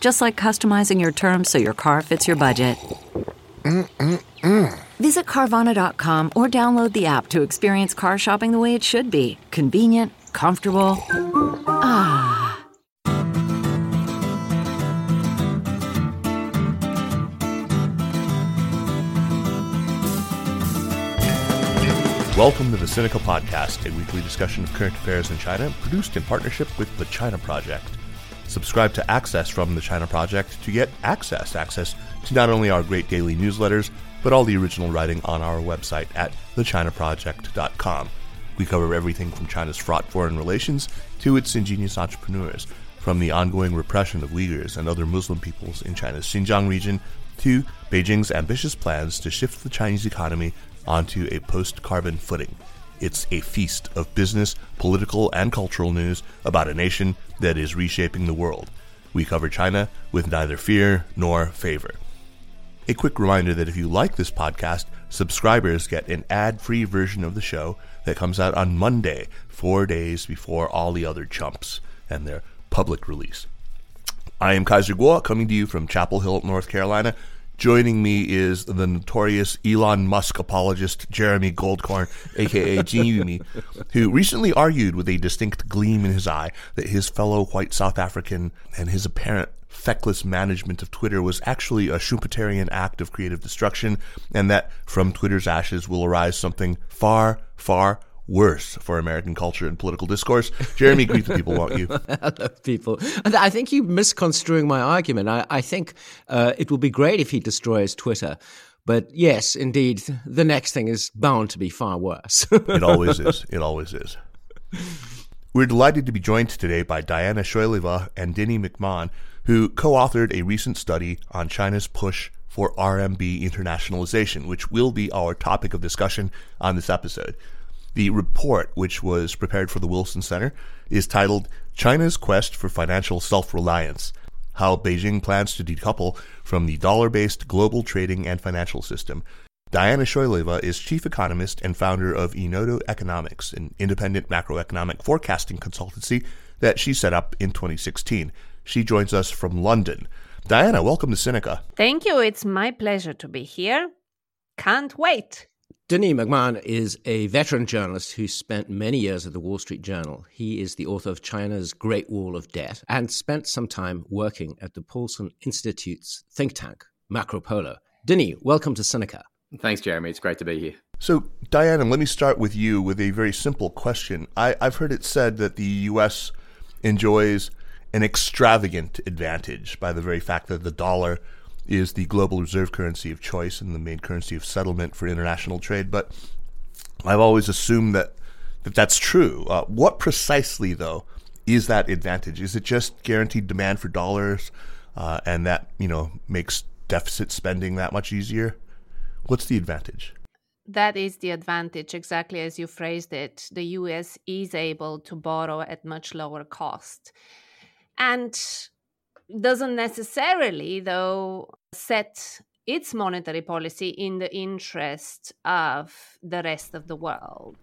Just like customizing your terms so your car fits your budget. Visit Carvana.com or download the app to experience car shopping the way it should be. Convenient, comfortable. Ah. Welcome to the Sinica Podcast, a weekly discussion of current affairs in China, produced in partnership with The China Project. Subscribe to Access from The China Project to get access to not only our great daily newsletters, but all the original writing on our website at thechinaproject.com. We cover everything from China's fraught foreign relations to its ingenious entrepreneurs, from the ongoing repression of Uyghurs and other Muslim peoples in China's Xinjiang region to Beijing's ambitious plans to shift the Chinese economy onto a post-carbon footing. It's a feast of business, political, and cultural news about a nation that is reshaping the world. We cover China with neither fear nor favor. A quick reminder that if you like this podcast, subscribers get an ad-free version of the show that comes out on Monday, 4 days before all the other chumps and their public release. I am Kaiser Guo, coming to you from Chapel Hill, North Carolina. Joining me is the notorious Elon Musk apologist Jeremy Goldcorn, a.k.a. Jimmy, who recently argued with a distinct gleam in his eye that his fellow white South African and his apparent feckless management of Twitter was actually a Schumpeterian act of creative destruction, and that from Twitter's ashes will arise something far, far worse for American culture and political discourse. Jeremy, greet the people, won't you? Hello, people. I think you're misconstruing my argument. I think it will be great if he destroys Twitter. But yes, indeed, the next thing is bound to be far worse. It always is. It always is. We're delighted to be joined today by Diana Choyleva and Dinny McMahon, who co-authored a recent study on China's push for RMB internationalization, which will be our topic of discussion on this episode. The report, which was prepared for the Wilson Center, is titled China's Quest for Financial Self-Reliance: How Beijing Plans to Decouple from the Dollar-Based Global Trading and Financial System. Diana Choyleva is chief economist and founder of Enodo Economics, an independent macroeconomic forecasting consultancy that she set up in 2016. She joins us from London. Diana, welcome to Sinica. Thank you. It's my pleasure to be here. Can't wait. Dinny McMahon is a veteran journalist who spent many years at the Wall Street Journal. He is the author of China's Great Wall of Debt and spent some time working at the Paulson Institute's think tank, MacroPolo. Dinny, welcome to Sinica. Thanks, Jeremy. It's great to be here. So, Diana, let me start with you with a very simple question. I've heard it said that the U.S. enjoys an extravagant advantage by the very fact that the dollar is the global reserve currency of choice and the main currency of settlement for international trade, but I've always assumed that that's true. What precisely, though, is that advantage? Is it just guaranteed demand for dollars and that, makes deficit spending that much easier? What's the advantage? That is the advantage, exactly as you phrased it. The U.S. is able to borrow at much lower cost. And doesn't necessarily, though, set its monetary policy in the interest of the rest of the world.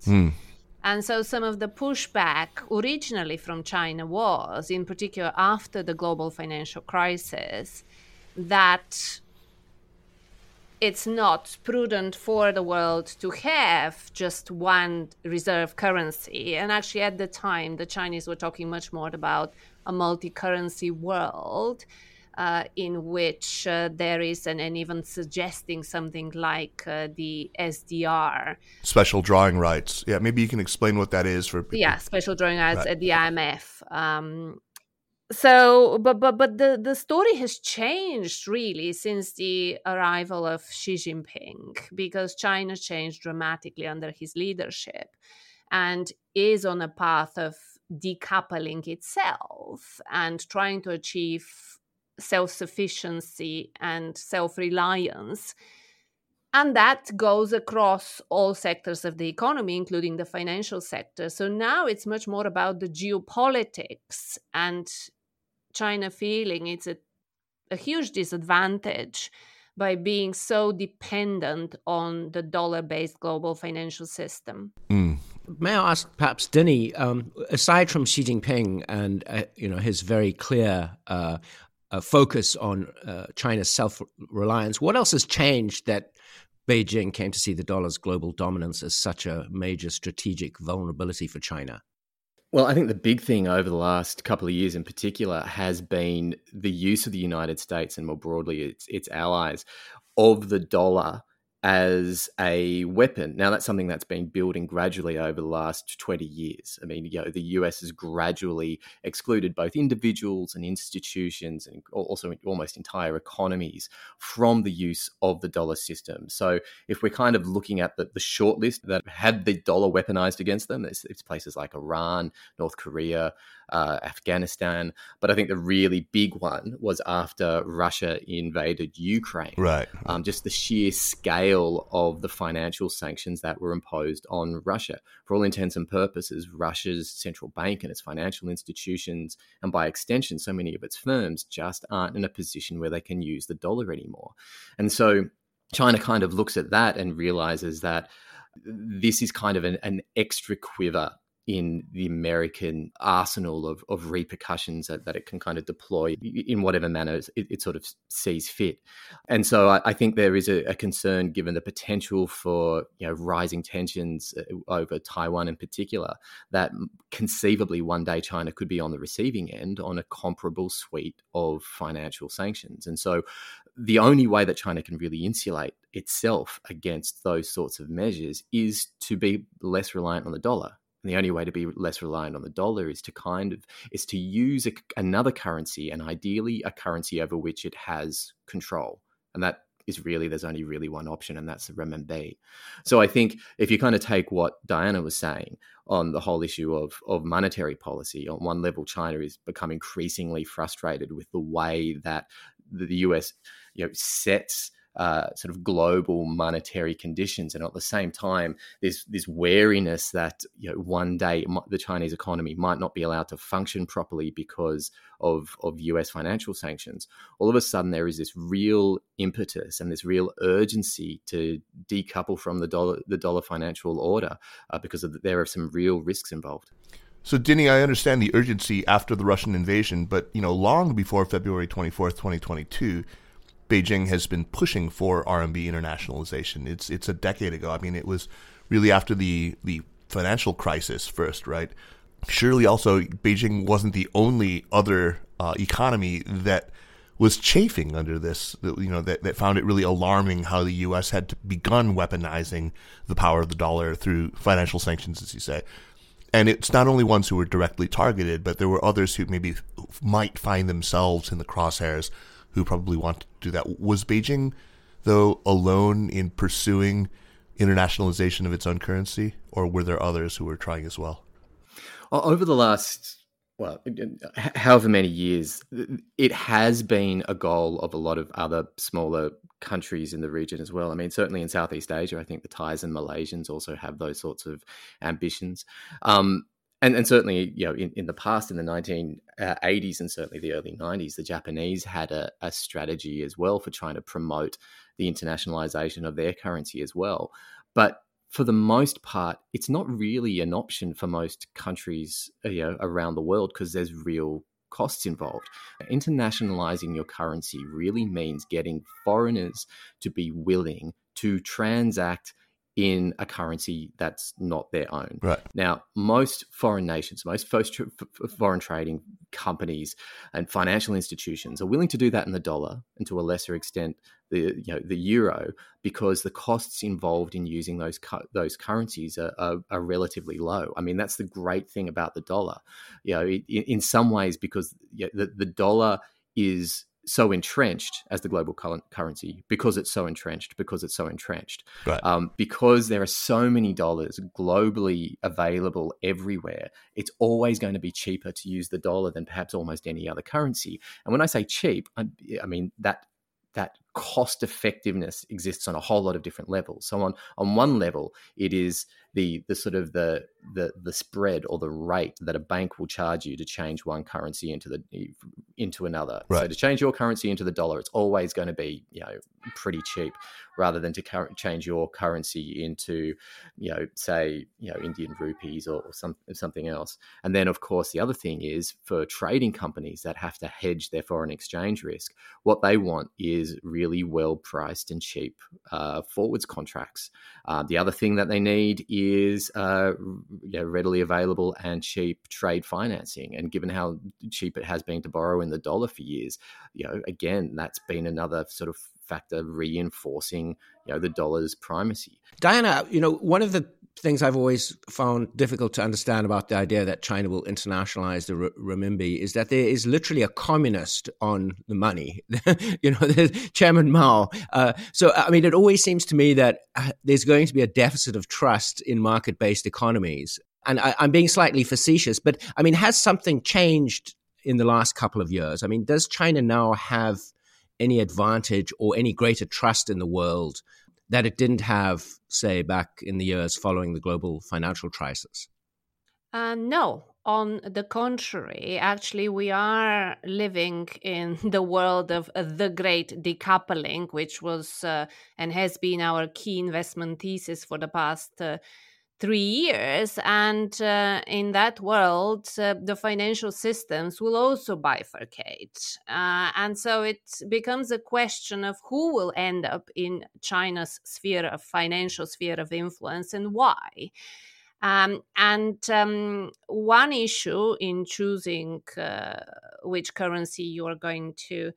And so some of the pushback originally from China was, in particular after the global financial crisis, that it's not prudent for the world to have just one reserve currency. And actually at the time, the Chinese were talking much more about a multi-currency world in which there is and even suggesting something like the SDR. Special drawing rights. Yeah, maybe you can explain what that is for people. Yeah, special drawing rights at the IMF. So the story has changed really since the arrival of Xi Jinping, because China changed dramatically under his leadership and is on a path of decoupling itself and trying to achieve self-sufficiency and self-reliance. And that goes across all sectors of the economy, including the financial sector. So now it's much more about the geopolitics and China feeling it's a huge disadvantage by being so dependent on the dollar-based global financial system. Mm. May I ask, perhaps, Dinny, aside from Xi Jinping and his very clear focus on China's self-reliance, what else has changed that Beijing came to see the dollar's global dominance as such a major strategic vulnerability for China? Well, I think the big thing over the last couple of years in particular has been the use of the United States and more broadly its allies of the dollar as a weapon. Now, that's something that's been building gradually over the last 20 years. I mean, the US has gradually excluded both individuals and institutions and also almost entire economies from the use of the dollar system. So if we're kind of looking at the short list that had the dollar weaponized against them, it's places like Iran, North Korea, Afghanistan. But I think the really big one was after Russia invaded Ukraine. Right. Just the sheer scale of the financial sanctions that were imposed on Russia. For all intents and purposes, Russia's central bank and its financial institutions, and by extension, so many of its firms, just aren't in a position where they can use the dollar anymore. And so China kind of looks at that and realizes that this is kind of an extra quiver in the American arsenal of repercussions that it can kind of deploy in whatever manner it sort of sees fit. And so I think there is a concern, given the potential for rising tensions over Taiwan in particular, that conceivably one day China could be on the receiving end on a comparable suite of financial sanctions. And so the only way that China can really insulate itself against those sorts of measures is to be less reliant on the dollar. And the only way to be less reliant on the dollar is to use another currency, and ideally a currency over which it has control. And that is there's only really one option, and that's the renminbi. So I think if you kind of take what Diana was saying on the whole issue of monetary policy, on one level, China has become increasingly frustrated with the way that the US, sets sort of global monetary conditions, and at the same time there's this wariness that one day the Chinese economy might not be allowed to function properly because of US financial sanctions. All of a sudden there is this real impetus and this real urgency to decouple from the dollar financial order because there are some real risks involved. So, Dinny, I understand the urgency after the Russian invasion, but long before February 24th, 2022, Beijing has been pushing for RMB internationalization. It's a decade ago. I mean, it was really after the financial crisis first, right? Surely also Beijing wasn't the only other economy that was chafing under this, that found it really alarming how the U.S. had begun weaponizing the power of the dollar through financial sanctions, as you say. And it's not only ones who were directly targeted, but there were others who maybe might find themselves in the crosshairs who probably want to do that. Was Beijing, though, alone in pursuing internationalization of its own currency, or were there others who were trying as well? Over the last, however many years, it has been a goal of a lot of other smaller countries in the region as well. I mean, certainly in Southeast Asia, I think the Thais and Malaysians also have those sorts of ambitions. And certainly, in the past, in the 1980s and certainly the early 90s, the Japanese had a strategy as well for trying to promote the internationalization of their currency as well. But for the most part, it's not really an option for most countries around the world because there's real costs involved. Internationalizing your currency really means getting foreigners to be willing to transact in a currency that's not their own. Right. Now, most foreign nations, most foreign trading companies and financial institutions are willing to do that in the dollar and to a lesser extent the euro, because the costs involved in using those currencies are relatively low. I mean, that's the great thing about the dollar. You know, in some ways, because the dollar is so entrenched as the global currency, because it's so entrenched. Right. Because there are so many dollars globally available everywhere, it's always going to be cheaper to use the dollar than perhaps almost any other currency. And when I say cheap, I mean that cost effectiveness exists on a whole lot of different levels. So on one level, it is the sort of the spread or the rate that a bank will charge you to change one currency into another. Right. So to change your currency into the dollar, it's always going to be pretty cheap, rather than to change your currency into Indian rupees or something else. And then of course the other thing is, for trading companies that have to hedge their foreign exchange risk, what they want is really well-priced and cheap forwards contracts. The other thing that they need is readily available and cheap trade financing. And given how cheap it has been to borrow in the dollar for years, again, that's been another sort of factor reinforcing the dollar's primacy. Diana, one of the things I've always found difficult to understand about the idea that China will internationalize the renminbi is that there is literally a communist on the money, Chairman Mao. So, I mean, it always seems to me that there's going to be a deficit of trust in market-based economies. And I'm being slightly facetious, but I mean, has something changed in the last couple of years? I mean, does China now have any advantage or any greater trust in the world that it didn't have, say, back in the years following the global financial crisis? No. On the contrary, actually, we are living in the world of the great decoupling, which was and has been our key investment thesis for the past 3 years, and in that world, the financial systems will also bifurcate. And so it becomes a question of who will end up in China's financial sphere of influence and why. One issue in choosing which currency you are going to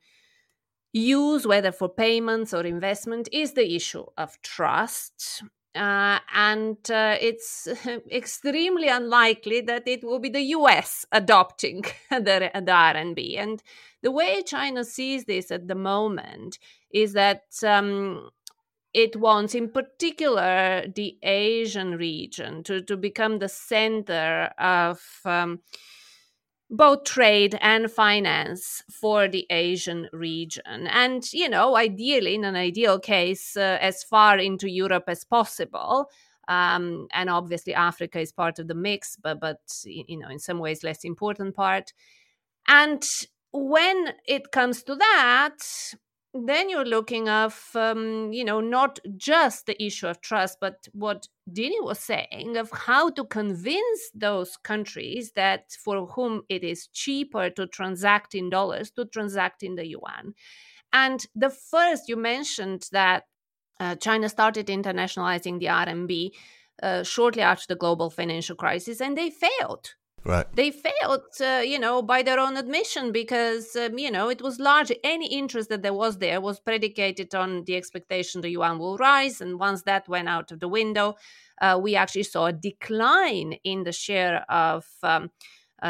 use, whether for payments or investment, is the issue of trust. It's extremely unlikely that it will be the US adopting the RMB. And the way China sees this at the moment is that it wants, in particular, the Asian region to become the center of both trade and finance for the Asian region. And, ideally, in an ideal case, as far into Europe as possible. And obviously, Africa is part of the mix, but in some ways, less important part. And when it comes to that, then you're looking at, not just the issue of trust, but what Dinny was saying of how to convince those countries that for whom it is cheaper to transact in dollars to transact in the yuan. And the first, you mentioned that China started internationalizing the RMB shortly after the global financial crisis, and they failed. Right. They failed, by their own admission, because, it was large. Any interest that there was predicated on the expectation the yuan will rise. And once that went out of the window, we actually saw a decline in the share of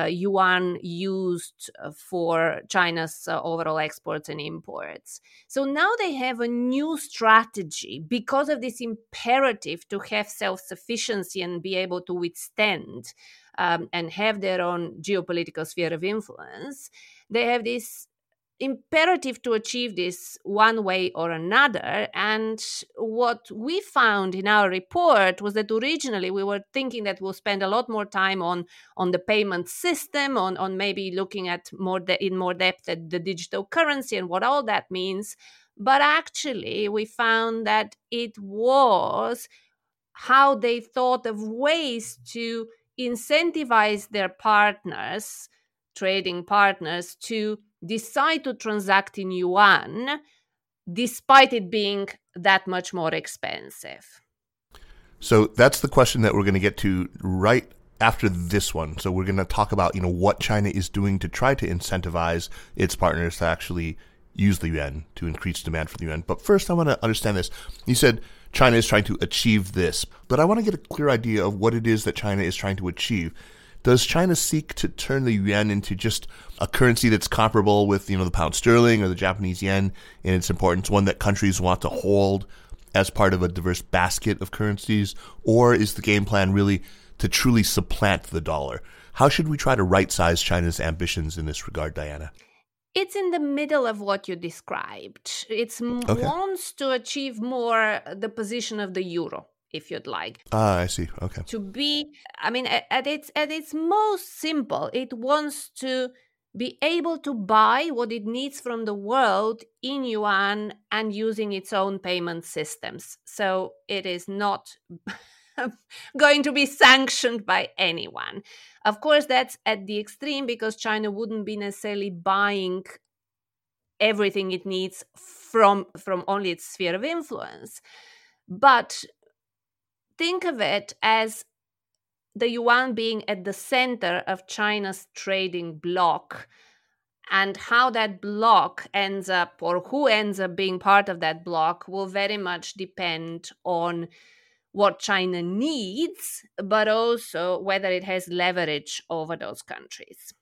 yuan used for China's overall exports and imports. So now they have a new strategy because of this imperative to have self-sufficiency and be able to withstand and have their own geopolitical sphere of influence. They have this imperative to achieve this one way or another. And what we found in our report was that originally we were thinking that we'll spend a lot more time on the payment system, on maybe looking at more depth at the digital currency and what all that means. But actually, we found that it was how they thought of ways to incentivize their partners, trading partners, to decide to transact in yuan despite it being that much more expensive. So that's the question that we're going to get to right after this one. So we're going to talk about, you know, what China is doing to try to incentivize its partners to actually use the yuan to increase demand for the yuan. But first, I want to understand this. You said China is trying to achieve this, but I want to get a clear idea of what it is that China is trying to achieve. Does China seek to turn the yuan into just a currency that's comparable with, you know, the pound sterling or the Japanese yen in its importance, one that countries want to hold as part of a diverse basket of currencies? Or is the game plan really to truly supplant the dollar? How should we try to right-size China's ambitions in this regard, Diana? It's in the middle of what you described. It wants to achieve more the position of the euro, if you'd like. Ah, I see. Okay. To be, I mean, at its most simple, it wants to be able to buy what it needs from the world in yuan and using its own payment systems. So it is not going to be sanctioned by anyone. Of course, that's at the extreme because China wouldn't be necessarily buying everything it needs from only its sphere of influence. But think of it as the yuan being at the center of China's trading bloc, and how that bloc ends up or who ends up being part of that bloc will very much depend on what China needs, but also whether it has leverage over those countries.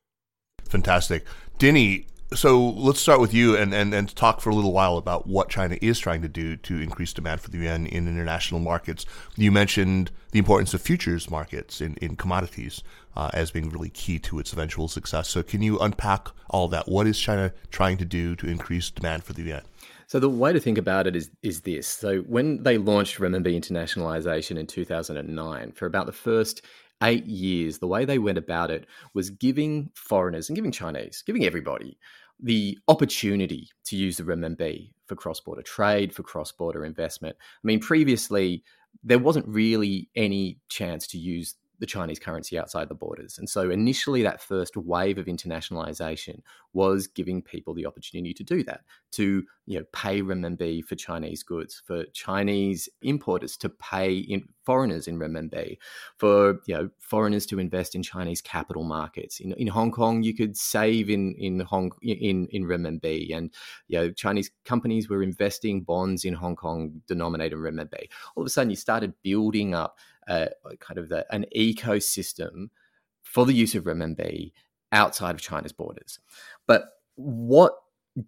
Fantastic. Dinny, so let's start with you and talk for a little while about what China is trying to do to increase demand for the yuan in international markets. You mentioned the importance of futures markets in commodities as being really key to its eventual success. So can you unpack all that? What is China trying to do to increase demand for the yuan? So the way to think about it is this. So when they launched renminbi internationalization in 2009, for about the first 8 years, the way they went about it was giving foreigners and giving Chinese, giving everybody the opportunity to use the renminbi for cross-border trade, for cross-border investment. I mean, previously, there wasn't really any chance to use the Chinese currency outside the borders. And so initially that first wave of internationalization was giving people the opportunity to do that, to, you know, pay renminbi for Chinese goods, for Chinese importers to pay in foreigners in renminbi, for, you know, foreigners to invest in Chinese capital markets. In Hong Kong, you could save in renminbi, and, you know, Chinese companies were investing bonds in Hong Kong denominated in renminbi. All of a sudden, you started building up an ecosystem for the use of renminbi outside of China's borders. But what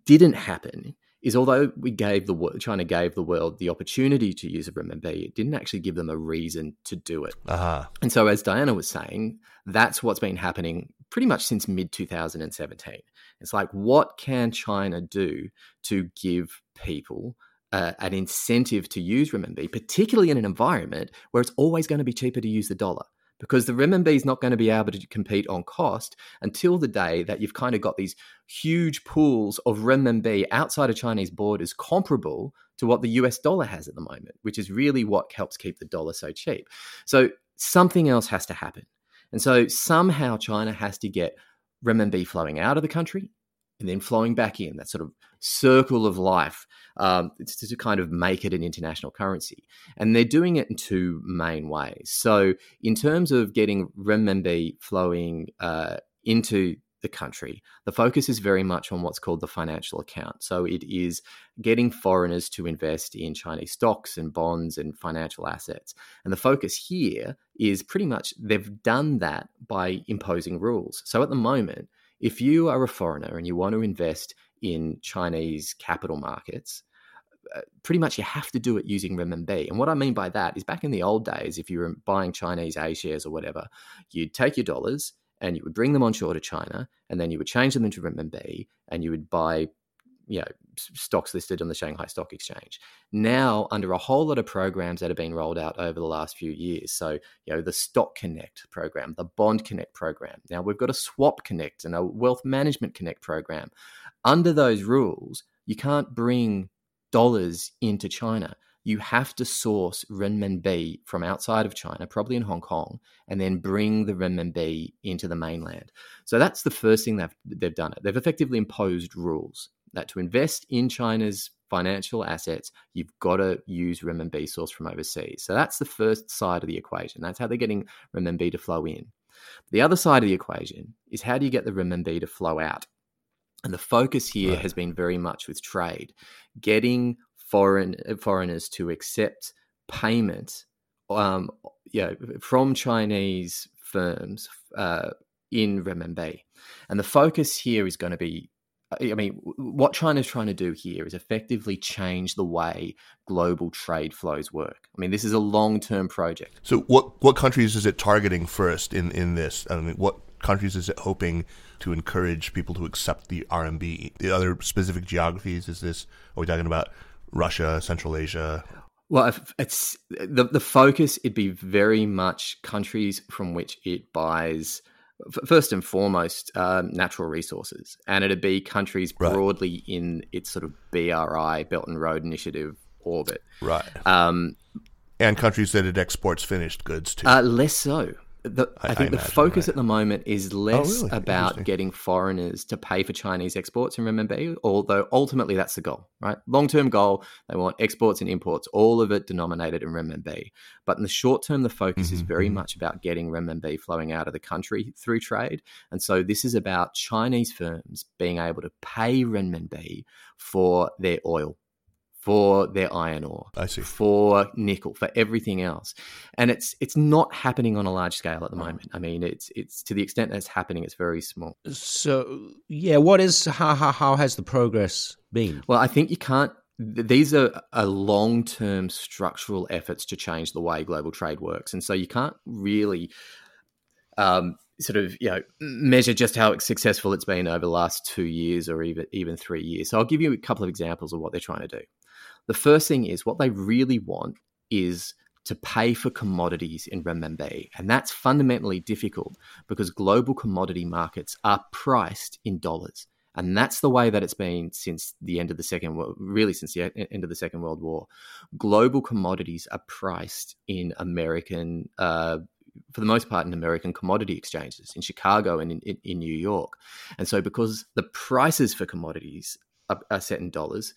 didn't happen is, although we China gave the world the opportunity to use renminbi, it didn't actually give them a reason to do it. Uh-huh. And so, as Diana was saying, that's what's been happening pretty much since mid-2017. It's like, what can China do to give people an incentive to use renminbi, particularly in an environment where it's always going to be cheaper to use the dollar? Because the renminbi is not going to be able to compete on cost until the day that you've kind of got these huge pools of renminbi outside of Chinese borders comparable to what the US dollar has at the moment, which is really what helps keep the dollar so cheap. So something else has to happen. And so somehow China has to get renminbi flowing out of the country and then flowing back in, that sort of circle of life, to kind of make it an international currency. And they're doing it in two main ways. So in terms of getting renminbi flowing into the country, the focus is very much on what's called the financial account. So it is getting foreigners to invest in Chinese stocks and bonds and financial assets. And the focus here is pretty much they've done that by imposing rules. So at the moment, if you are a foreigner and you want to invest in Chinese capital markets, pretty much you have to do it using renminbi. And what I mean by that is, back in the old days, if you were buying Chinese A shares or whatever, you'd take your dollars and you would bring them onshore to China, and then you would change them into renminbi and you would buy, you know, stocks listed on the Shanghai Stock Exchange. Now, under a whole lot of programs that have been rolled out over the last few years, so, you know, the Stock Connect program, the Bond Connect program, now we've got a Swap Connect and a Wealth Management Connect program. Under those rules, you can't bring dollars into China. You have to source renminbi from outside of China, probably in Hong Kong, and then bring the renminbi into the mainland. So that's the first thing they've done. They've effectively imposed rules. that to invest in China's financial assets, you've got to use renminbi source from overseas. So that's the first side of the equation. That's how they're getting renminbi to flow in. The other side of the equation is how do you get the renminbi to flow out? And the focus here has been very much with trade, getting foreigners to accept payment from Chinese firms in renminbi. And the focus here is going to be, I mean, what China's trying to do here is effectively change the way global trade flows work. I mean, this is a long-term project. So what countries is it targeting first in this? I mean, what countries is it hoping to encourage people to accept the RMB? The other specific geographies, is this, are we talking about Russia, Central Asia? Well, it's the focus, it'd be very much countries from which it buys, first and foremost, natural resources. And it'd be countries broadly in its sort of BRI, Belt and Road Initiative orbit. Right. And countries that it exports finished goods to. Less so. I think the focus at the moment is less about getting foreigners to pay for Chinese exports in renminbi, although ultimately that's the goal, right? Long-term goal, they want exports and imports, all of it denominated in renminbi. But in the short term, the focus is very much about getting renminbi flowing out of the country through trade. And so this is about Chinese firms being able to pay renminbi for their oil, for their iron ore, for nickel, for everything else. And it's not happening on a large scale at the moment. I mean, it's to the extent that it's happening, it's very small. So, yeah, how has the progress been? Well, I think you can't, these are long-term structural efforts to change the way global trade works. And so you can't really measure just how successful it's been over the last 2 years or even 3 years. So I'll give you a couple of examples of what they're trying to do. The first thing is what they really want is to pay for commodities in renminbi. And that's fundamentally difficult because global commodity markets are priced in dollars. And that's the way that it's been since the end of the Second World War. Global commodities are priced in American, for the most part, in American commodity exchanges in Chicago and in New York. And so because the prices for commodities are set in dollars,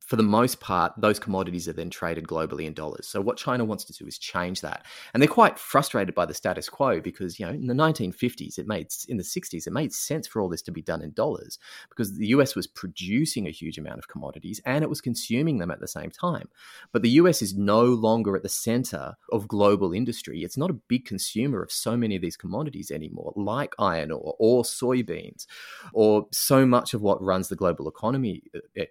for the most part, those commodities are then traded globally in dollars. So what China wants to do is change that. And they're quite frustrated by the status quo because, you know, in the 1950s, in the 60s, it made sense for all this to be done in dollars because the US was producing a huge amount of commodities and it was consuming them at the same time. But the US is no longer at the center of global industry. It's not a big consumer of so many of these commodities anymore, like iron ore or soybeans or so much of what runs the global economy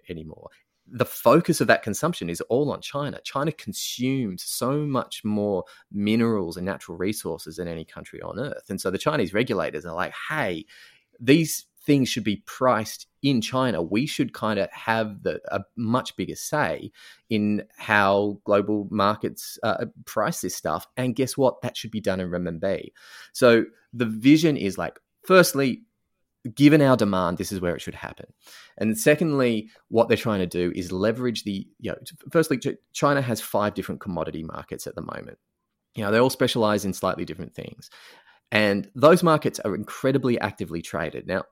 anymore. The focus of that consumption is all on China. China consumes so much more minerals and natural resources than any country on earth. And so the Chinese regulators are like, hey, these things should be priced in China. We should kind of have a much bigger say in how global markets price this stuff. And guess what? That should be done in renminbi. So the vision is like, firstly, given our demand, this is where it should happen. And secondly, what they're trying to do is leverage firstly, China has 5 different commodity markets at the moment. You know, they all specialize in slightly different things. And those markets are incredibly actively traded. Now,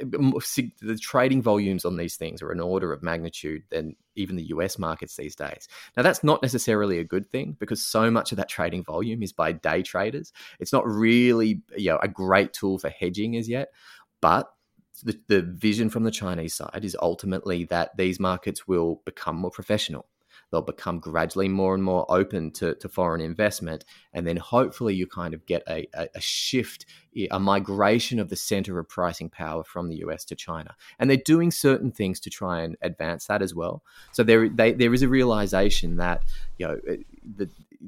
the trading volumes on these things are an order of magnitude than even the US markets these days. Now, that's not necessarily a good thing because so much of that trading volume is by day traders. It's not really, you know, a great tool for hedging as yet. But the vision from the Chinese side is ultimately that these markets will become more professional. They'll become gradually more and more open to foreign investment. And then hopefully you kind of get a shift, a migration of the center of pricing power from the US to China. And they're doing certain things to try and advance that as well. So there is a realization that, you know,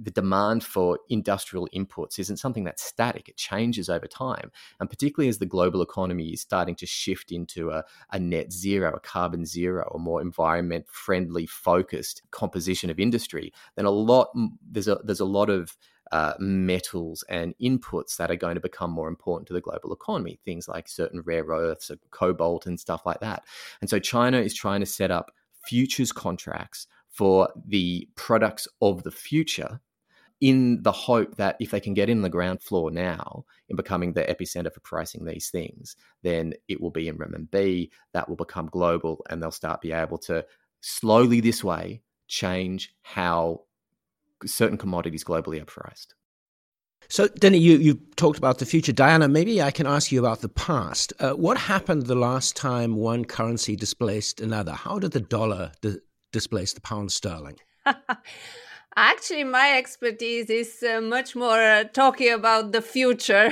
the demand for industrial inputs isn't something that's static. It changes over time. And particularly as the global economy is starting to shift into a net zero, a carbon zero, a more environment friendly focused composition of industry, then there's a lot of metals and inputs that are going to become more important to the global economy, things like certain rare earths, cobalt and stuff like that. And so China is trying to set up futures contracts for the products of the future in the hope that if they can get in the ground floor now in becoming the epicenter for pricing these things, then it will be in renminbi, that will become global, and they'll start be able to slowly this way change how certain commodities globally are priced. So, Dinny, you talked about the future. Diana, maybe I can ask you about the past. What happened the last time one currency displaced another? How did the dollar displace the pound sterling? Actually, my expertise is much more talking about the future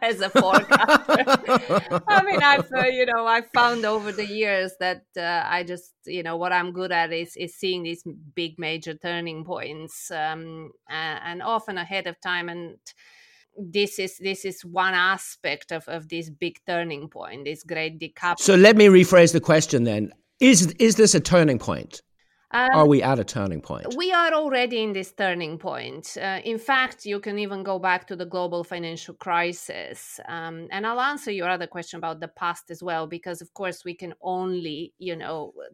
as a forecaster. I mean, I've found over the years that what I'm good at is seeing these big major turning points and often ahead of time. And this is one aspect of this big turning point, this great decoupling. So let me rephrase the question then. Is this a turning point? Are we at a turning point? We are already in this turning point. In fact, you can even go back to the global financial crisis. And I'll answer your other question about the past as well, because, of course, we can only,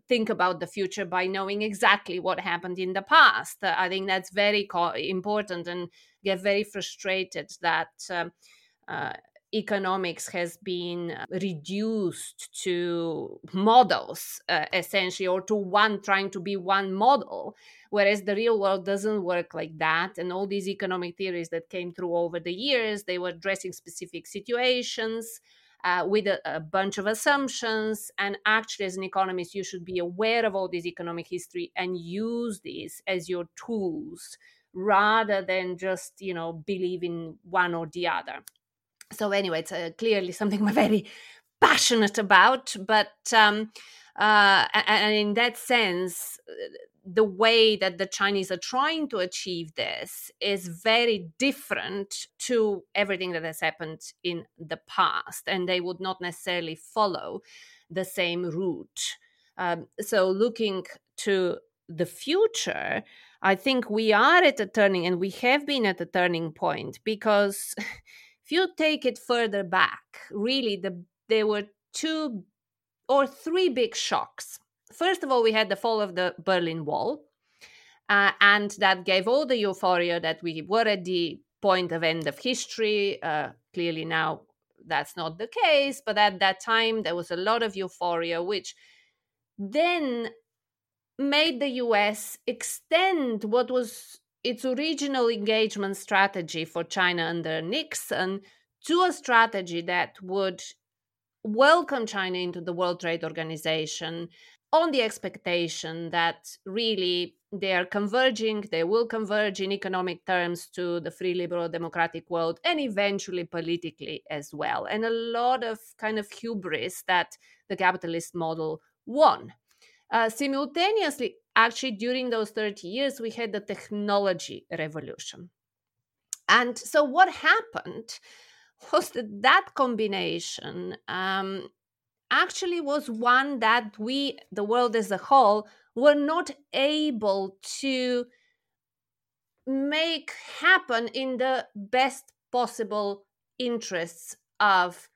think about the future by knowing exactly what happened in the past. I think that's very important, and get very frustrated that economics has been reduced to models, essentially, or to one trying to be one model, whereas the real world doesn't work like that. And all these economic theories that came through over the years, they were addressing specific situations with a bunch of assumptions. And actually, as an economist, you should be aware of all this economic history and use these as your tools rather than just, believe in one or the other. So anyway, it's clearly something I'm very passionate about. But and in that sense, the way that the Chinese are trying to achieve this is very different to everything that has happened in the past. And they would not necessarily follow the same route. So looking to the future, I think we are at a turning, and we have been at a turning point because... If you take it further back, really, there were two or three big shocks. First of all, we had the fall of the Berlin Wall, and that gave all the euphoria that we were at the point of end of history. Clearly now that's not the case, but at that time there was a lot of euphoria, which then made the US extend what was its original engagement strategy for China under Nixon to a strategy that would welcome China into the World Trade Organization on the expectation that really they will converge in economic terms to the free liberal democratic world and eventually politically as well. And a lot of kind of hubris that the capitalist model won. Simultaneously, actually, during those 30 years, we had the technology revolution. And so what happened was that combination actually was one that we, the world as a whole, were not able to make happen in the best possible interests of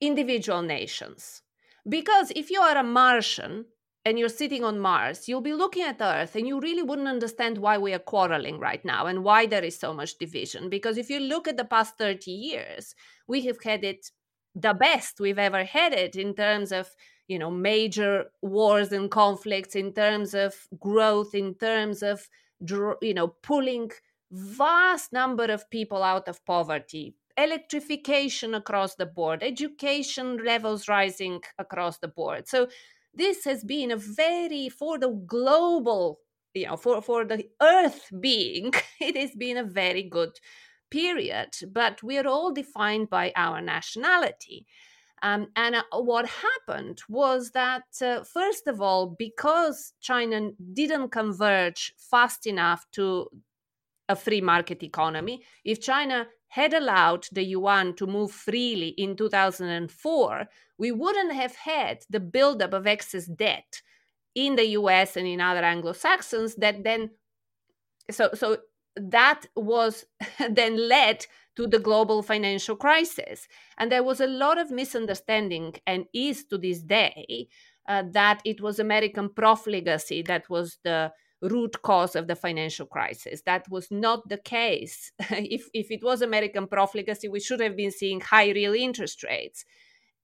individual nations. Because if you are a Martian, and you're sitting on Mars, you'll be looking at Earth and you really wouldn't understand why we are quarreling right now and why there is so much division. Because if you look at the past 30 years, we have had it the best we've ever had it in terms of, major wars and conflicts, in terms of growth, in terms of, pulling vast number of people out of poverty, electrification across the board, education levels rising across the board. So this has been a very, for the global, for the earth being, it has been a very good period. But we are all defined by our nationality. And what happened was that, first of all, because China didn't converge fast enough to a free market economy, if China had allowed the yuan to move freely in 2004, we wouldn't have had the buildup of excess debt in the US and in other Anglo-Saxons that then, so that was then led to the global financial crisis. And there was a lot of misunderstanding, and is to this day, that it was American profligacy that was the root cause of the financial crisis. That was not the case. If it was American profligacy, we should have been seeing high real interest rates.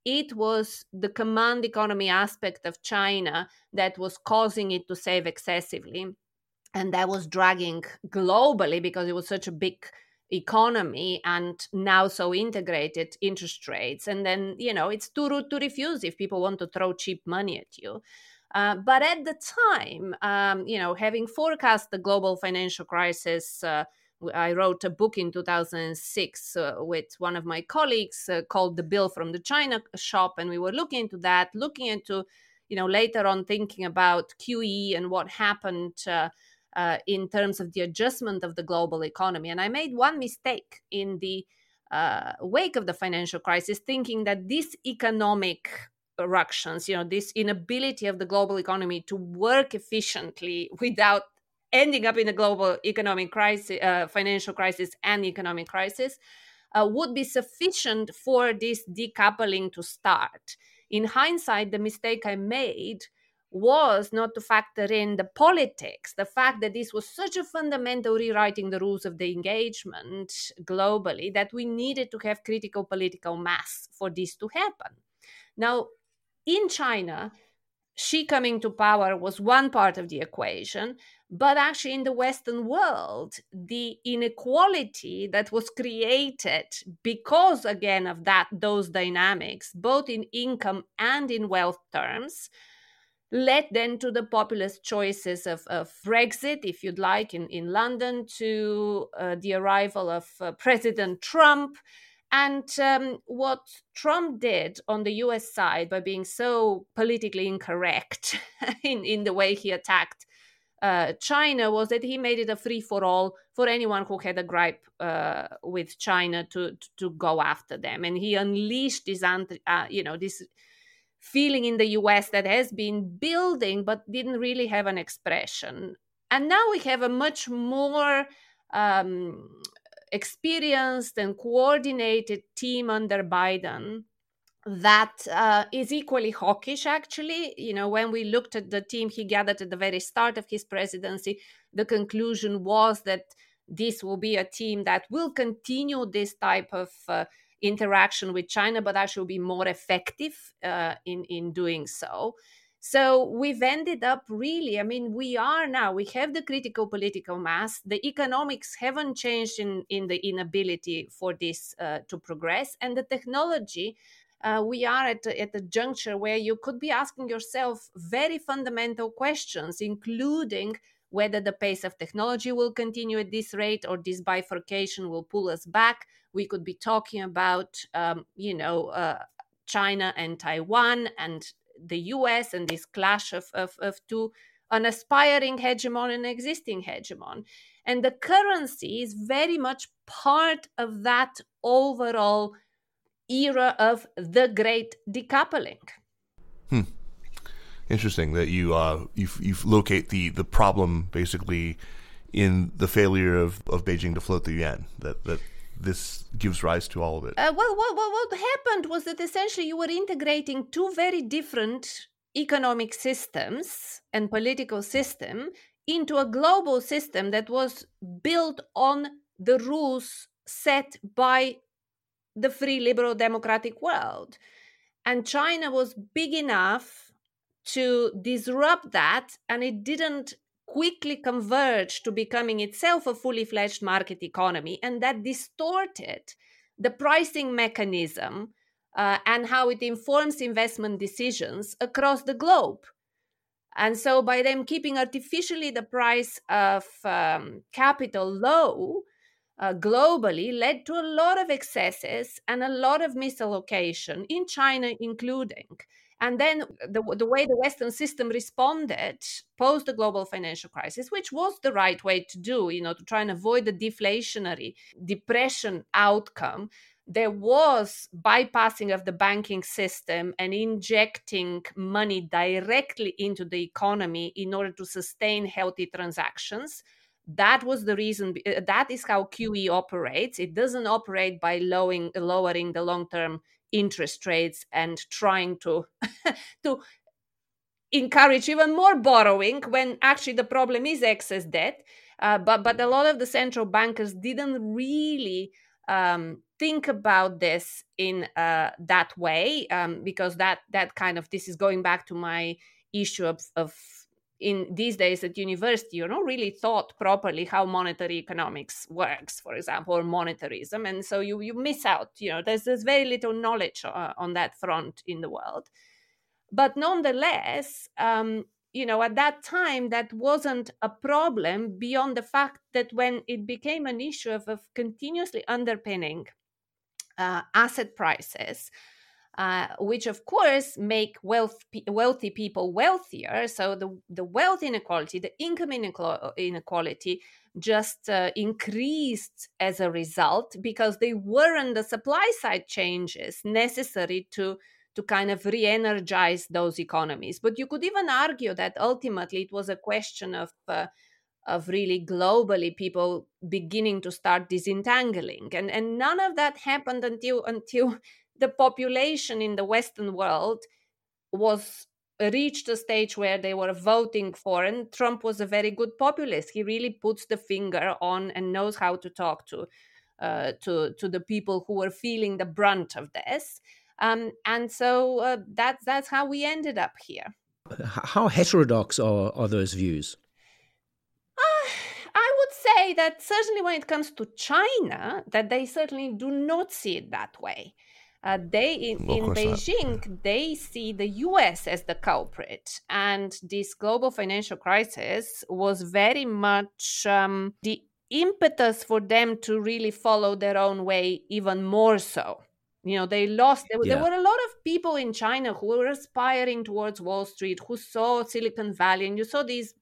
It was the command economy aspect of China that was causing it to save excessively. And that was dragging globally, because it was such a big economy and now so integrated, interest rates. And then, you know, it's too rude to refuse if people want to throw cheap money at you. But at the time, you know, having forecast the global financial crisis, I wrote a book in 2006 with one of my colleagues called The Bill from the China Shop. And we were looking into that, you know, later on thinking about QE and what happened in terms of the adjustment of the global economy. And I made one mistake in the wake of the financial crisis, thinking that these economic ructions, you know, this inability of the global economy to work efficiently without ending up in a global economic crisis, financial crisis and economic crisis, would be sufficient for this decoupling to start. In hindsight, the mistake I made was not to factor in the politics, the fact that this was such a fundamental rewriting the rules of the engagement globally that we needed to have critical political mass for this to happen. Now, in China, Xi coming to power was one part of the equation, but actually in the Western world, the inequality that was created because, again, of those dynamics, both in income and in wealth terms, led then to the populist choices of Brexit, if you'd like, in London, to the arrival of President Trump. And what Trump did on the US side by being so politically incorrect in the way he attacked China was that he made it a free-for-all for anyone who had a gripe with China to go after them. And he unleashed this, this feeling in the US that has been building but didn't really have an expression. And now we have a much more experienced and coordinated team under Biden that is equally hawkish, actually. You know, when we looked at the team he gathered at the very start of his presidency, the conclusion was that this will be a team that will continue this type of interaction with China, but actually will be more effective in doing so. So we've ended up really, we have the critical political mass. The economics haven't changed in the inability for this to progress. And the technology, we are at a juncture where you could be asking yourself very fundamental questions, including whether the pace of technology will continue at this rate or this bifurcation will pull us back. We could be talking about, China and Taiwan and the US and this clash of two, an aspiring hegemon and existing hegemon. And the currency is very much part of that overall era of the great decoupling. Interesting that you locate the problem basically in the failure of Beijing to float the yuan, that this gives rise to all of it. What happened was that essentially you were integrating two very different economic systems and political system into a global system that was built on the rules set by the free liberal democratic world. And China was big enough to disrupt that, and it didn't quickly converge to becoming itself a fully fledged market economy, and that distorted the pricing mechanism and how it informs investment decisions across the globe. And so by them keeping artificially the price of capital low globally led to a lot of excesses and a lot of misallocation, in China including. And then the way the Western system responded post the global financial crisis, which was the right way to do, you know, to try and avoid the deflationary depression outcome, there was bypassing of the banking system and injecting money directly into the economy in order to sustain healthy transactions. That was the reason. That is how QE operates. It doesn't operate by lowering the long-term interest rates and trying to encourage even more borrowing when actually the problem is excess debt. But a lot of the central bankers didn't really think about this in that way, because that kind of, this is going back to my issue of in these days at university, you're not really taught properly how monetary economics works, for example, or monetarism. And so you miss out, there's very little knowledge on that front in the world. But nonetheless, at that time, that wasn't a problem beyond the fact that when it became an issue of continuously underpinning asset prices, which of course make wealthy people wealthier. So the wealth inequality, the income inequality just increased as a result, because they weren't the supply side changes necessary to kind of re-energize those economies. But you could even argue that ultimately it was a question of really globally people beginning to start disentangling. And none of that happened until the population in the Western world reached a stage where they were voting for, and Trump was a very good populist. He really puts the finger on and knows how to talk to the people who were feeling the brunt of this. And so that's how we ended up here. How heterodox are those views? I would say that certainly when it comes to China, that they certainly do not see it that way. They in Beijing, they see the US as the culprit. And this global financial crisis was very much the impetus for them to really follow their own way even more so. There were a lot of people in China who were aspiring towards Wall Street, who saw Silicon Valley, and you saw these,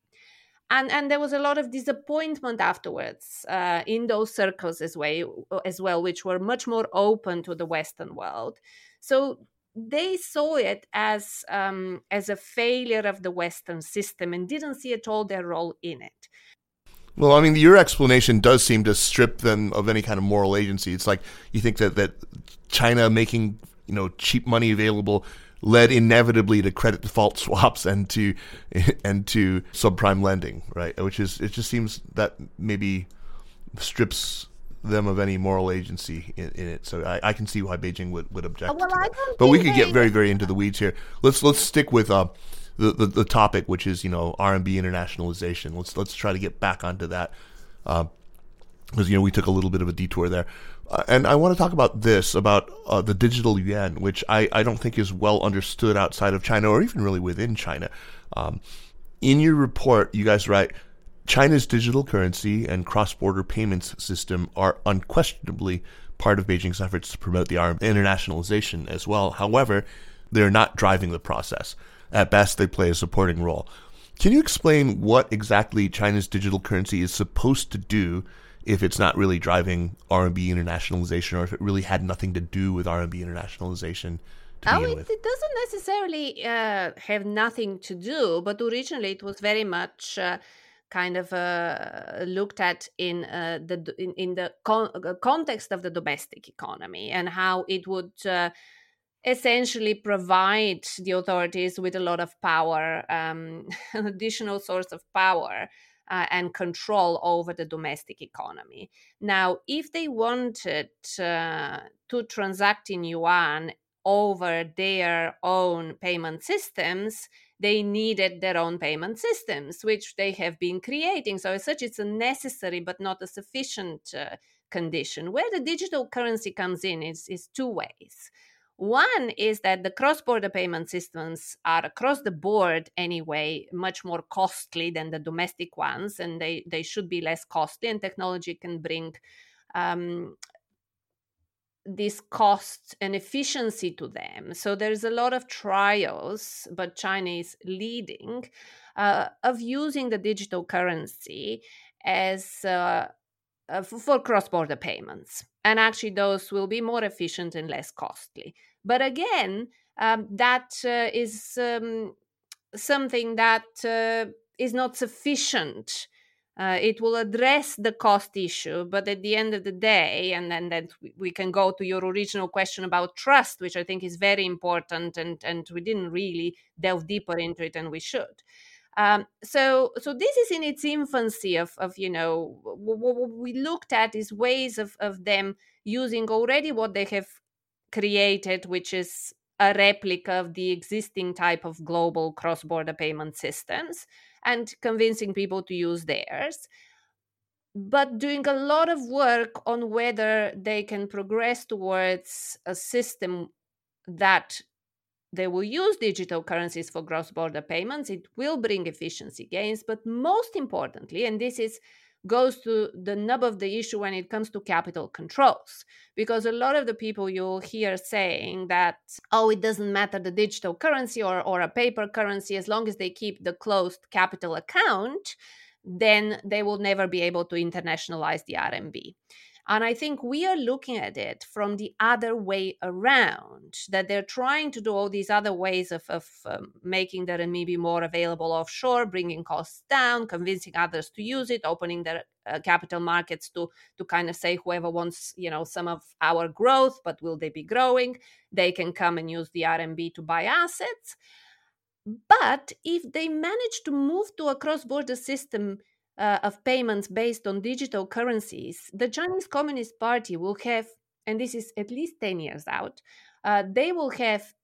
and there was a lot of disappointment afterwards in those circles as well, which were much more open to the Western world. So they saw it as a failure of the Western system and didn't see at all their role in it. Well, I mean, your explanation does seem to strip them of any kind of moral agency. It's like you think that China making cheap money available led inevitably to credit default swaps and to subprime lending, right? Which is, it just seems that maybe strips them of any moral agency in it. So I can see why Beijing would object to that. But we could get very, very into the weeds here. Let's stick with the topic, which is RMB internationalization. Let's try to get back onto that, because we took a little bit of a detour there, and I want to talk about about the digital yuan, which I don't think is well understood outside of China or even really within China. In your report, you guys write, China's digital currency and cross-border payments system are unquestionably part of Beijing's efforts to promote the RMB internationalization as well. However, they're not driving the process. At best, they play a supporting role. Can you explain what exactly China's digital currency is supposed to do if it's not really driving RMB internationalization, or if it really had nothing to do with RMB internationalization to begin with? It doesn't necessarily have nothing to do, but originally it was very much looked at in the context of the domestic economy and how it would essentially provide the authorities with a lot of power, an additional source of power and control over the domestic economy. Now, if they wanted to transact in yuan over their own payment systems, they needed their own payment systems, which they have been creating. So as such, it's a necessary but not a sufficient condition. Where the digital currency comes in is two ways. One is that the cross-border payment systems are across the board anyway much more costly than the domestic ones, and they should be less costly, and technology can bring this cost and efficiency to them. So there's a lot of trials, but China is leading, of using the digital currency as for cross-border payments. And actually, those will be more efficient and less costly. But again, that is something that is not sufficient It will address the cost issue, but at the end of the day, and then we can go to your original question about trust, which I think is very important, and we didn't really delve deeper into it, and we should. So this is in its infancy of you know, what we looked at is ways of them using already what they have created, which is a replica of the existing type of global cross-border payment systems, and convincing people to use theirs, but doing a lot of work on whether they can progress towards a system that they will use digital currencies for cross-border payments. It will bring efficiency gains, but most importantly, and this goes to the nub of the issue when it comes to capital controls, because a lot of the people you'll hear saying that, oh, it doesn't matter the digital currency or a paper currency, as long as they keep the closed capital account, then they will never be able to internationalize the RMB. And I think we are looking at it from the other way around, that they're trying to do all these other ways of making the renminbi more available offshore, bringing costs down, convincing others to use it, opening their capital markets to kind of say whoever wants, you know, some of our growth, but will they be growing? They can come and use the RMB to buy assets. But if they manage to move to a cross-border system of payments based on digital currencies, the Chinese Communist Party will have, and this is at least 10 years out, they will have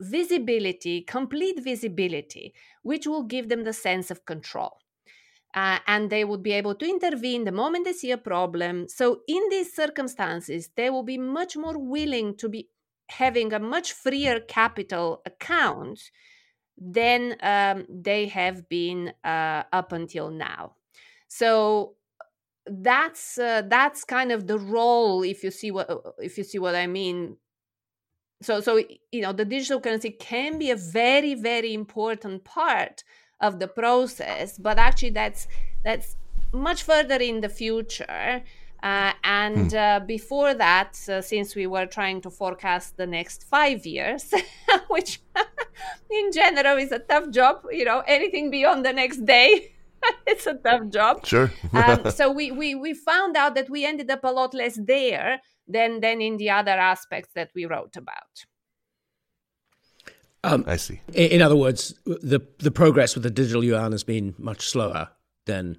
visibility, complete visibility, which will give them the sense of control. And they would be able to intervene the moment they see a problem. So in these circumstances, they will be much more willing to be having a much freer capital account than they have been up until now. So that's kind of the role, if you see what I mean. So you know, the digital currency can be a very, very important part of the process, but actually that's much further in the future. Before that, since we were trying to forecast the next 5 years, which in general is a tough job, you know, anything beyond the next day. It's a tough job. Sure. So we found out that we ended up a lot less there than in the other aspects that we wrote about. I see. In other words, the progress with the digital yuan has been much slower than...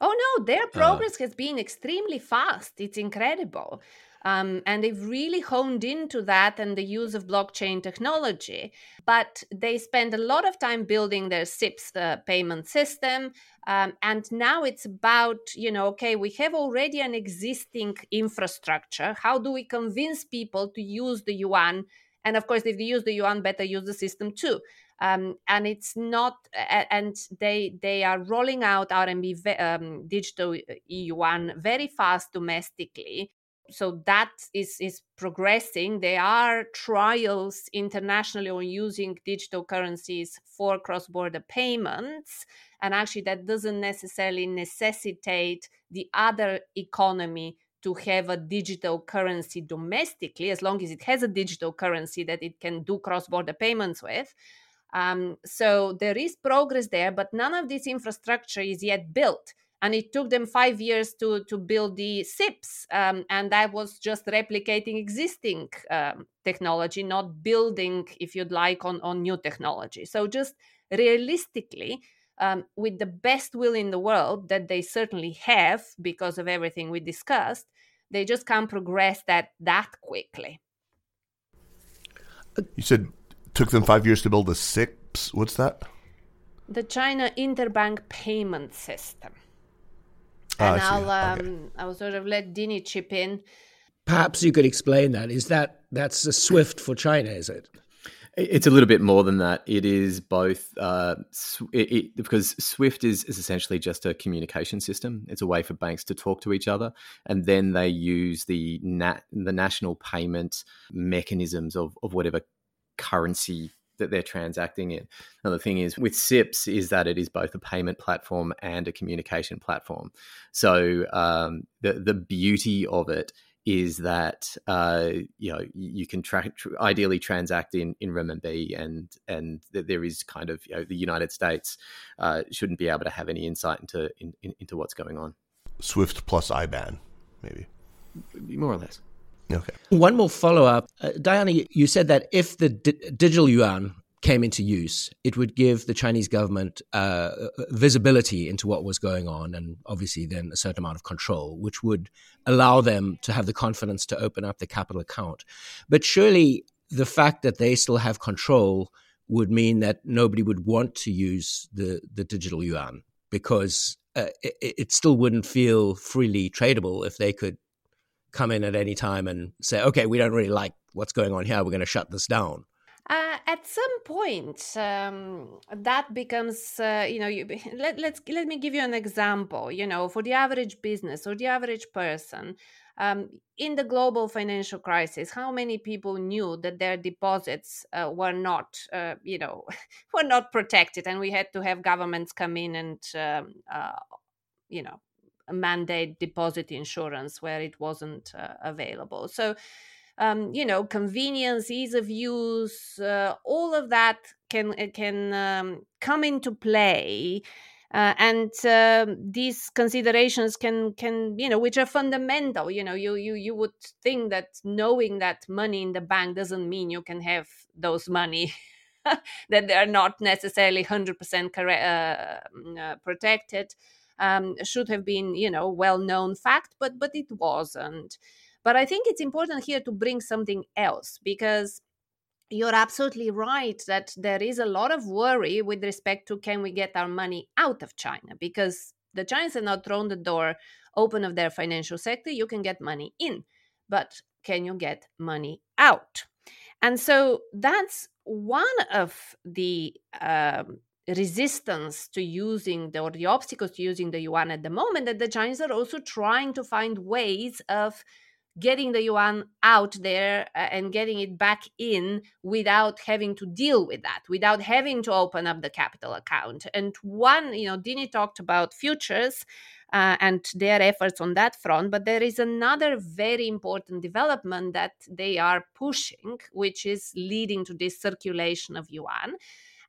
Oh, no, their progress has been extremely fast. It's incredible. And they've really honed into that and the use of blockchain technology. But they spend a lot of time building their CIPS payment system. And now it's about, you know, okay, we have already an existing infrastructure. How do we convince people to use the yuan? And of course, if they use the yuan, better use the system too. And it's not, and they are rolling out RMB digital yuan very fast domestically. So that is progressing. There are trials internationally on using digital currencies for cross-border payments. And actually that doesn't necessarily necessitate the other economy to have a digital currency domestically, as long as it has a digital currency that it can do cross-border payments with. So there is progress there, but none of this infrastructure is yet built. And it took them 5 years to build the CIPS. And that was just replicating existing technology, not building, if you'd like, on new technology. So just realistically, with the best will in the world that they certainly have because of everything we discussed, they just can't progress that quickly. You said took them 5 years to build the CIPS. What's that? The China Interbank Payment System. And I'll sort of let Dinny chip in. Perhaps you could explain that. Is that's a SWIFT for China, is it? It's a little bit more than that. It is both because SWIFT is essentially just a communication system. It's a way for banks to talk to each other, and then they use the national payment mechanisms of whatever currency that they're transacting in. Now, the thing is with CIPS is that it is both a payment platform and a communication platform. So the beauty of it is that you can ideally transact in renminbi, and that there is kind of the United States shouldn't be able to have any insight into what's going on. SWIFT plus IBAN, maybe more or less. Okay. One more follow up, Diana. You said that if the digital yuan came into use, it would give the Chinese government visibility into what was going on, and obviously then a certain amount of control, which would allow them to have the confidence to open up the capital account. But surely the fact that they still have control would mean that nobody would want to use the digital yuan, because it still wouldn't feel freely tradable if they could come in at any time and say, okay, we don't really like what's going on here, we're going to shut this down. At some point, that becomes, let me give you an example. For the average business or the average person, in the global financial crisis, how many people knew that their deposits were not protected, and we had to have governments come in and, mandate deposit insurance where it wasn't available. So. Convenience, ease of use, all of that can come into play, and these considerations can which are fundamental. You would think that knowing that money in the bank doesn't mean you can have those money that they are not necessarily 100% protected. Should have been well known fact, but it wasn't. But I think it's important here to bring something else, because you're absolutely right that there is a lot of worry with respect to can we get our money out of China, because the Chinese have not thrown the door open of their financial sector. You can get money in, but can you get money out? And so that's one of the resistance to using the obstacles to using the yuan at the moment, that the Chinese are also trying to find ways of getting the yuan out there and getting it back in without having to deal with that, without having to open up the capital account. And one, Dinny talked about futures and their efforts on that front, but there is another very important development that they are pushing, which is leading to this circulation of yuan.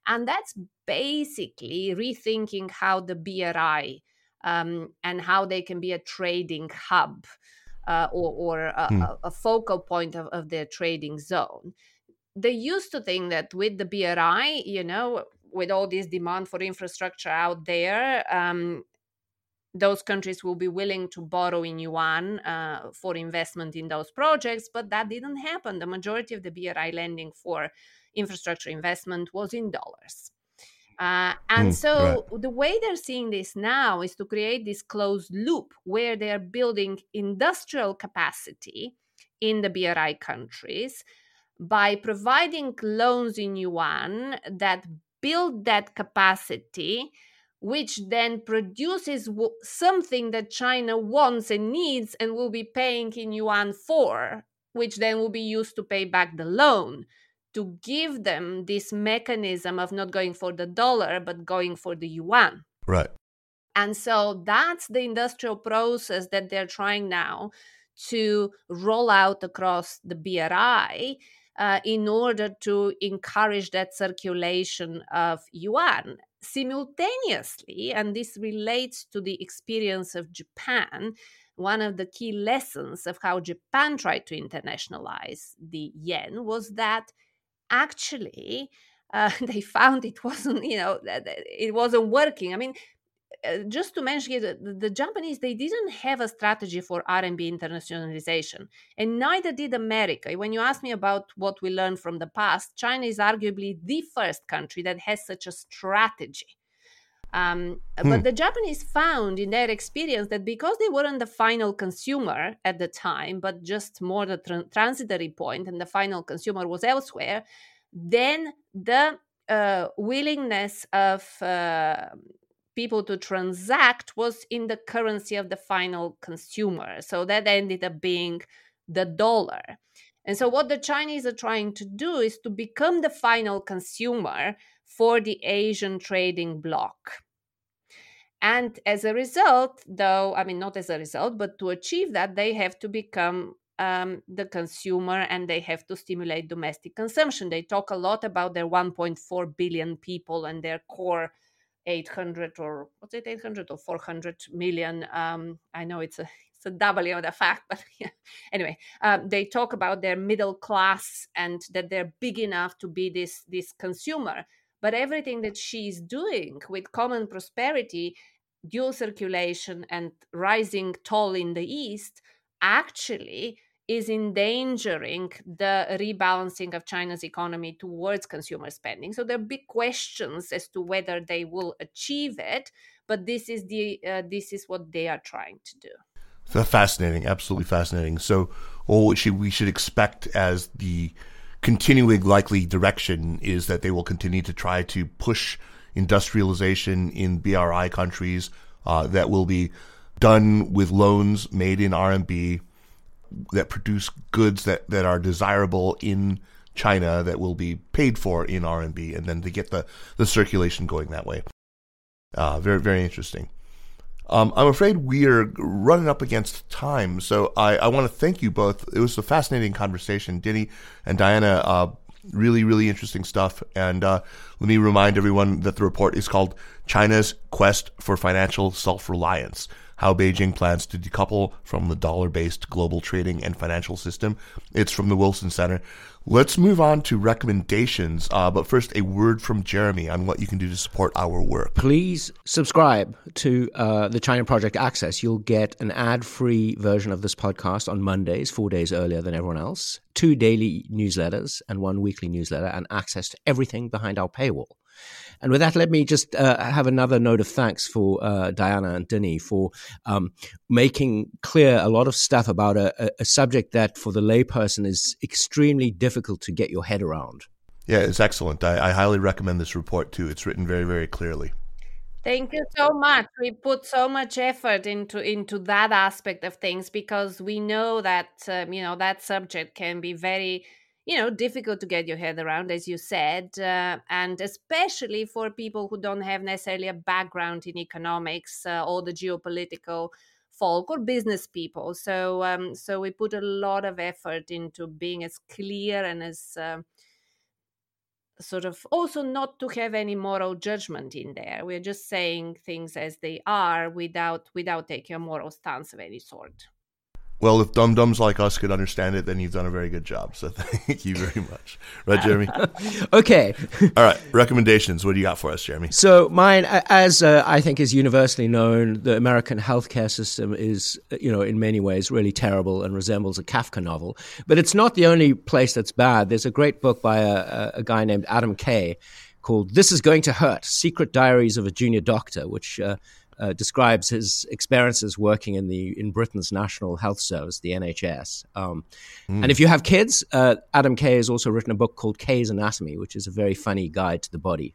And that's basically rethinking how the BRI and how they can be a trading hub. Or a focal point of their trading zone. They used to think that with the BRI, with all this demand for infrastructure out there, those countries will be willing to borrow in yuan for investment in those projects, but that didn't happen. The majority of the BRI lending for infrastructure investment was in dollars. The way they're seeing this now is to create this closed loop where they are building industrial capacity in the BRI countries by providing loans in yuan that build that capacity, which then produces something that China wants and needs and will be paying in yuan for, which then will be used to pay back the loan, to give them this mechanism of not going for the dollar, but going for the yuan. Right. And so that's the industrial process that they're trying now to roll out across the BRI in order to encourage that circulation of yuan. Simultaneously, and this relates to the experience of Japan, one of the key lessons of how Japan tried to internationalize the yen was that actually, they found it wasn't, it wasn't working. I mean, just to mention it, the Japanese, they didn't have a strategy for RMB internationalization, and neither did America. When you ask me about what we learned from the past, China is arguably the first country that has such a strategy. But the Japanese found in their experience that because they weren't the final consumer at the time, but just more the transitory point, and the final consumer was elsewhere, then the willingness of people to transact was in the currency of the final consumer. So that ended up being the dollar. And so what the Chinese are trying to do is to become the final consumer for the Asian trading bloc. And as a result, but to achieve that, they have to become the consumer, and they have to stimulate domestic consumption. They talk a lot about their 1.4 billion people and their core 400 million. I know it's a doubling of the fact, but yeah. Anyway, they talk about their middle class and that they're big enough to be this consumer. But everything that she's doing with common prosperity, dual circulation, and rising toll in the East actually is endangering the rebalancing of China's economy towards consumer spending. So there are big questions as to whether they will achieve it, but this is what they are trying to do. Fascinating, absolutely fascinating. So all we should expect as the continuing likely direction is that they will continue to try to push industrialization in BRI countries that will be done with loans made in RMB that produce goods that are desirable in China that will be paid for in RMB, and then to get the circulation going that way. Very, very interesting. I'm afraid we are running up against time, so I want to thank you both. It was a fascinating conversation. Dinny and Diana, really, really interesting stuff. And let me remind everyone that the report is called China's Quest for Financial Self-Reliance: How Beijing Plans to Decouple from the Dollar-Based Global Trading and Financial System. It's from the Wilson Center. Let's move on to recommendations, but first a word from Jeremy on what you can do to support our work. Please subscribe to the China Project Access. You'll get an ad-free version of this podcast on Mondays, 4 days earlier than everyone else, 2 daily newsletters and 1 weekly newsletter, and access to everything behind our paywall. And with that, let me just have another note of thanks for Diana and Dinny for making clear a lot of stuff about a subject that for the layperson is extremely difficult to get your head around. Yeah, it's excellent. I highly recommend this report too. It's written very, very clearly. Thank you so much. We put so much effort into that aspect of things because we know that that subject can be very difficult to get your head around, as you said, and especially for people who don't have necessarily a background in economics or the geopolitical folk or business people. So we put a lot of effort into being as clear and as sort of also not to have any moral judgment in there. We're just saying things as they are without taking a moral stance of any sort. Well, if dum-dums like us could understand it, then you've done a very good job. So thank you very much. Right, Jeremy? Okay. All right. Recommendations. What do you got for us, Jeremy? So mine, as I think is universally known, the American healthcare system is, in many ways really terrible and resembles a Kafka novel. But it's not the only place that's bad. There's a great book by a guy named Adam Kay called This Is Going to Hurt: Secret Diaries of a Junior Doctor, which describes his experiences working in Britain's National Health Service, the NHS. And if you have kids, Adam Kay has also written a book called Kay's Anatomy, which is a very funny guide to the body.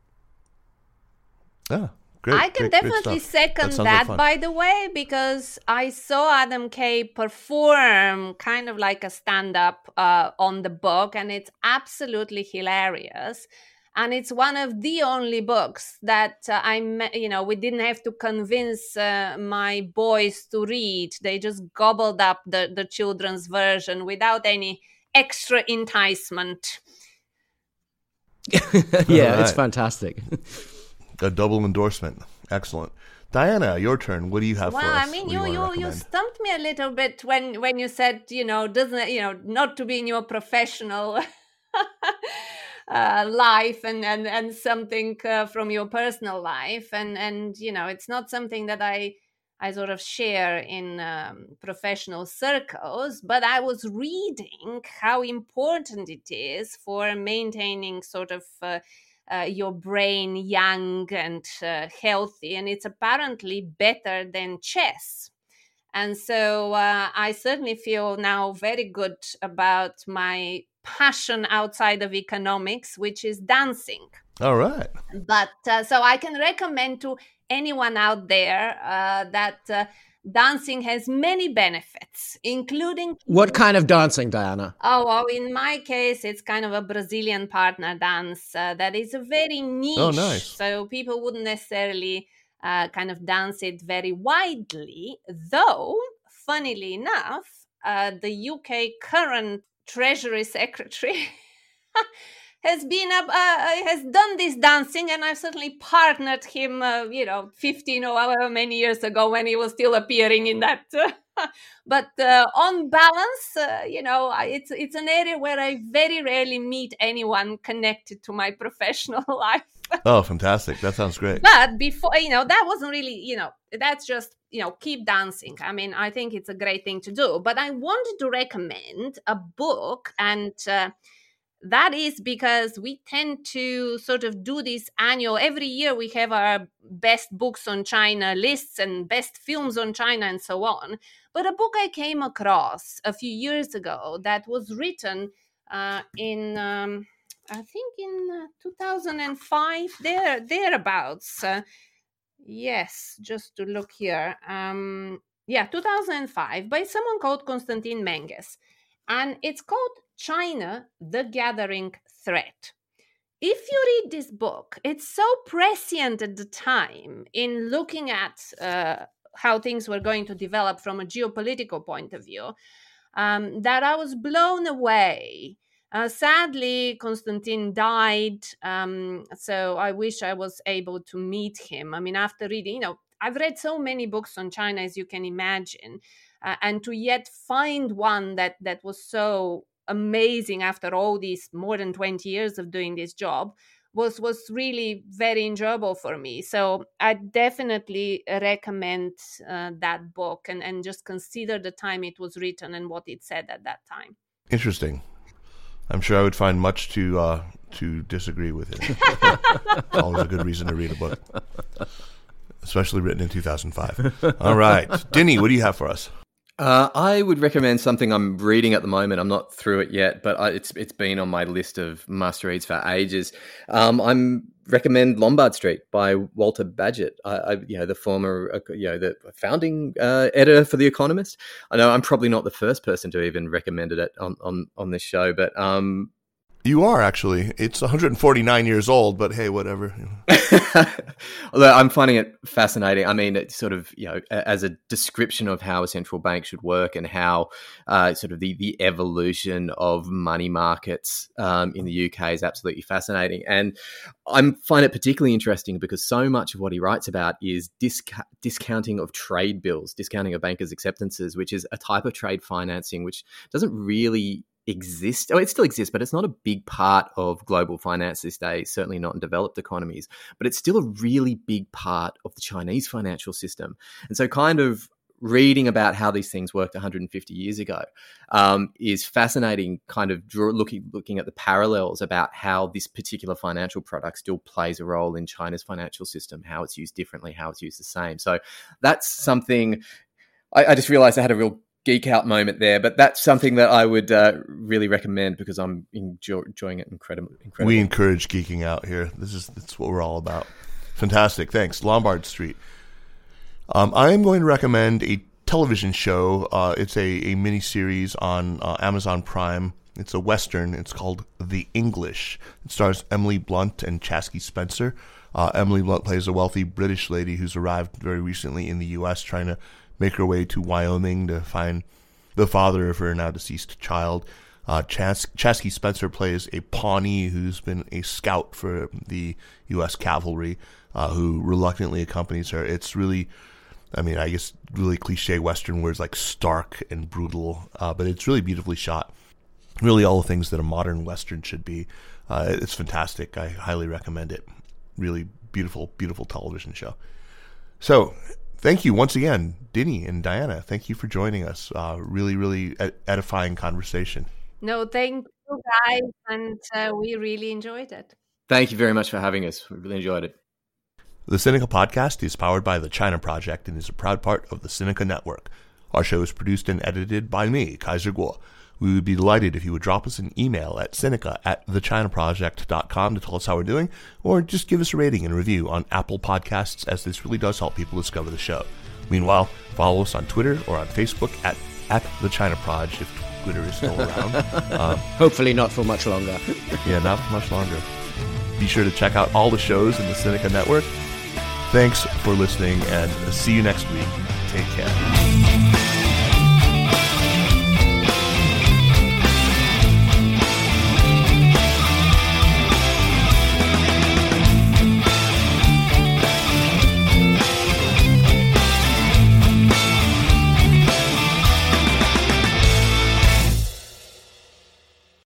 Oh, great! I can definitely second that, by the way, because I saw Adam Kay perform kind of like a stand-up on the book, and it's absolutely hilarious. And it's one of the only books that we didn't have to convince my boys to read. They just gobbled up the children's version without any extra enticement. Yeah, right. It's fantastic. A double endorsement. Excellent. Diana, your turn. What do you have for us? Well, I mean, you stumped me a little bit when you said, not to be in your professional life and something from your personal life, and it's not something that I sort of share in professional circles, but I was reading how important it is for maintaining sort of your brain young and healthy, and it's apparently better than chess. And so I certainly feel now very good about my passion outside of economics, which is dancing. All right. But so I can recommend to anyone out there that dancing has many benefits, including... What kind of dancing, Diana? Oh, well, in my case, it's kind of a Brazilian partner dance that is a very niche. Oh, nice. So people wouldn't necessarily kind of dance it very widely, though, funnily enough, the UK current Treasury Secretary has done this dancing, and I've certainly partnered him, 15 or however many years ago when he was still appearing in that. But on balance, it's an area where I very rarely meet anyone connected to my professional life. Oh, fantastic. That sounds great. But before, that wasn't really, that's just, keep dancing. I mean, I think it's a great thing to do. But I wanted to recommend a book, and that is because we tend to sort of do this annual. Every year we have our best books on China lists and best films on China and so on. But a book I came across a few years ago that was written in 2005, thereabouts. Yes, just to look here. 2005, by someone called Constantine Menges. And it's called China, the Gathering Threat. If you read this book, it's so prescient at the time in looking at how things were going to develop from a geopolitical point of view, that I was blown away. Sadly, Constantine died, so I wish I was able to meet him. I mean, after reading, I've read so many books on China, as you can imagine, and to yet find one that was so amazing after all these more than 20 years of doing this job was really very enjoyable for me. So I definitely recommend that book and just consider the time it was written and what it said at that time. Interesting. I'm sure I would find much to disagree with it. Always a good reason to read a book, especially written in 2005. All right. Dinny, what do you have for us? I would recommend something I'm reading at the moment. I'm not through it yet, but it's been on my list of must-reads for ages. I recommend Lombard Street by Walter Bagehot, the former, the founding editor for The Economist. I know I'm probably not the first person to even recommend it on this show, but... You are, actually. It's 149 years old, but hey, whatever. Although I'm finding it fascinating. I mean, it's sort of, as a description of how a central bank should work and how sort of the evolution of money markets in the UK is absolutely fascinating. And I find it particularly interesting because so much of what he writes about is discounting of trade bills, discounting of bankers' acceptances, which is a type of trade financing which doesn't really exist. Oh, it still exists, but it's not a big part of global finance these days, certainly not in developed economies, but it's still a really big part of the Chinese financial system. And so kind of reading about how these things worked 150 years ago is fascinating, kind of looking at the parallels about how this particular financial product still plays a role in China's financial system, how it's used differently, how it's used the same. So that's something I just realized I had a real geek out moment there, but that's something that I would really recommend because I'm enjoying it incredibly. We encourage geeking out here. That's what we're all about. Fantastic. Thanks. Lombard Street. I am going to recommend a television show. It's a mini series on Amazon Prime. It's a Western. It's called The English. It stars Emily Blunt and Chaske Spencer. Emily Blunt plays a wealthy British lady who's arrived very recently in the U.S. trying to make her way to Wyoming to find the father of her now deceased child. Chaske Spencer plays a Pawnee who's been a scout for the U.S. cavalry, who reluctantly accompanies her. It's really, really cliche Western words like stark and brutal, but it's really beautifully shot. Really all the things that a modern Western should be. It's fantastic. I highly recommend it. Really beautiful, beautiful television show. So... thank you once again, Dinny and Diana. Thank you for joining us. Really, really edifying conversation. No, thank you guys, and we really enjoyed it. Thank you very much for having us. We really enjoyed it. The Sinica Podcast is powered by the China Project and is a proud part of the Sinica Network. Our show is produced and edited by me, Kaiser Guo. We would be delighted if you would drop us an email at sinica@thechinaproject.com to tell us how we're doing, or just give us a rating and review on Apple Podcasts, as this really does help people discover the show. Meanwhile, follow us on Twitter or on Facebook at The China Proj, if Twitter is still around. Hopefully not for much longer. Yeah, not for much longer. Be sure to check out all the shows in the Sinica Network. Thanks for listening, and see you next week. Take care.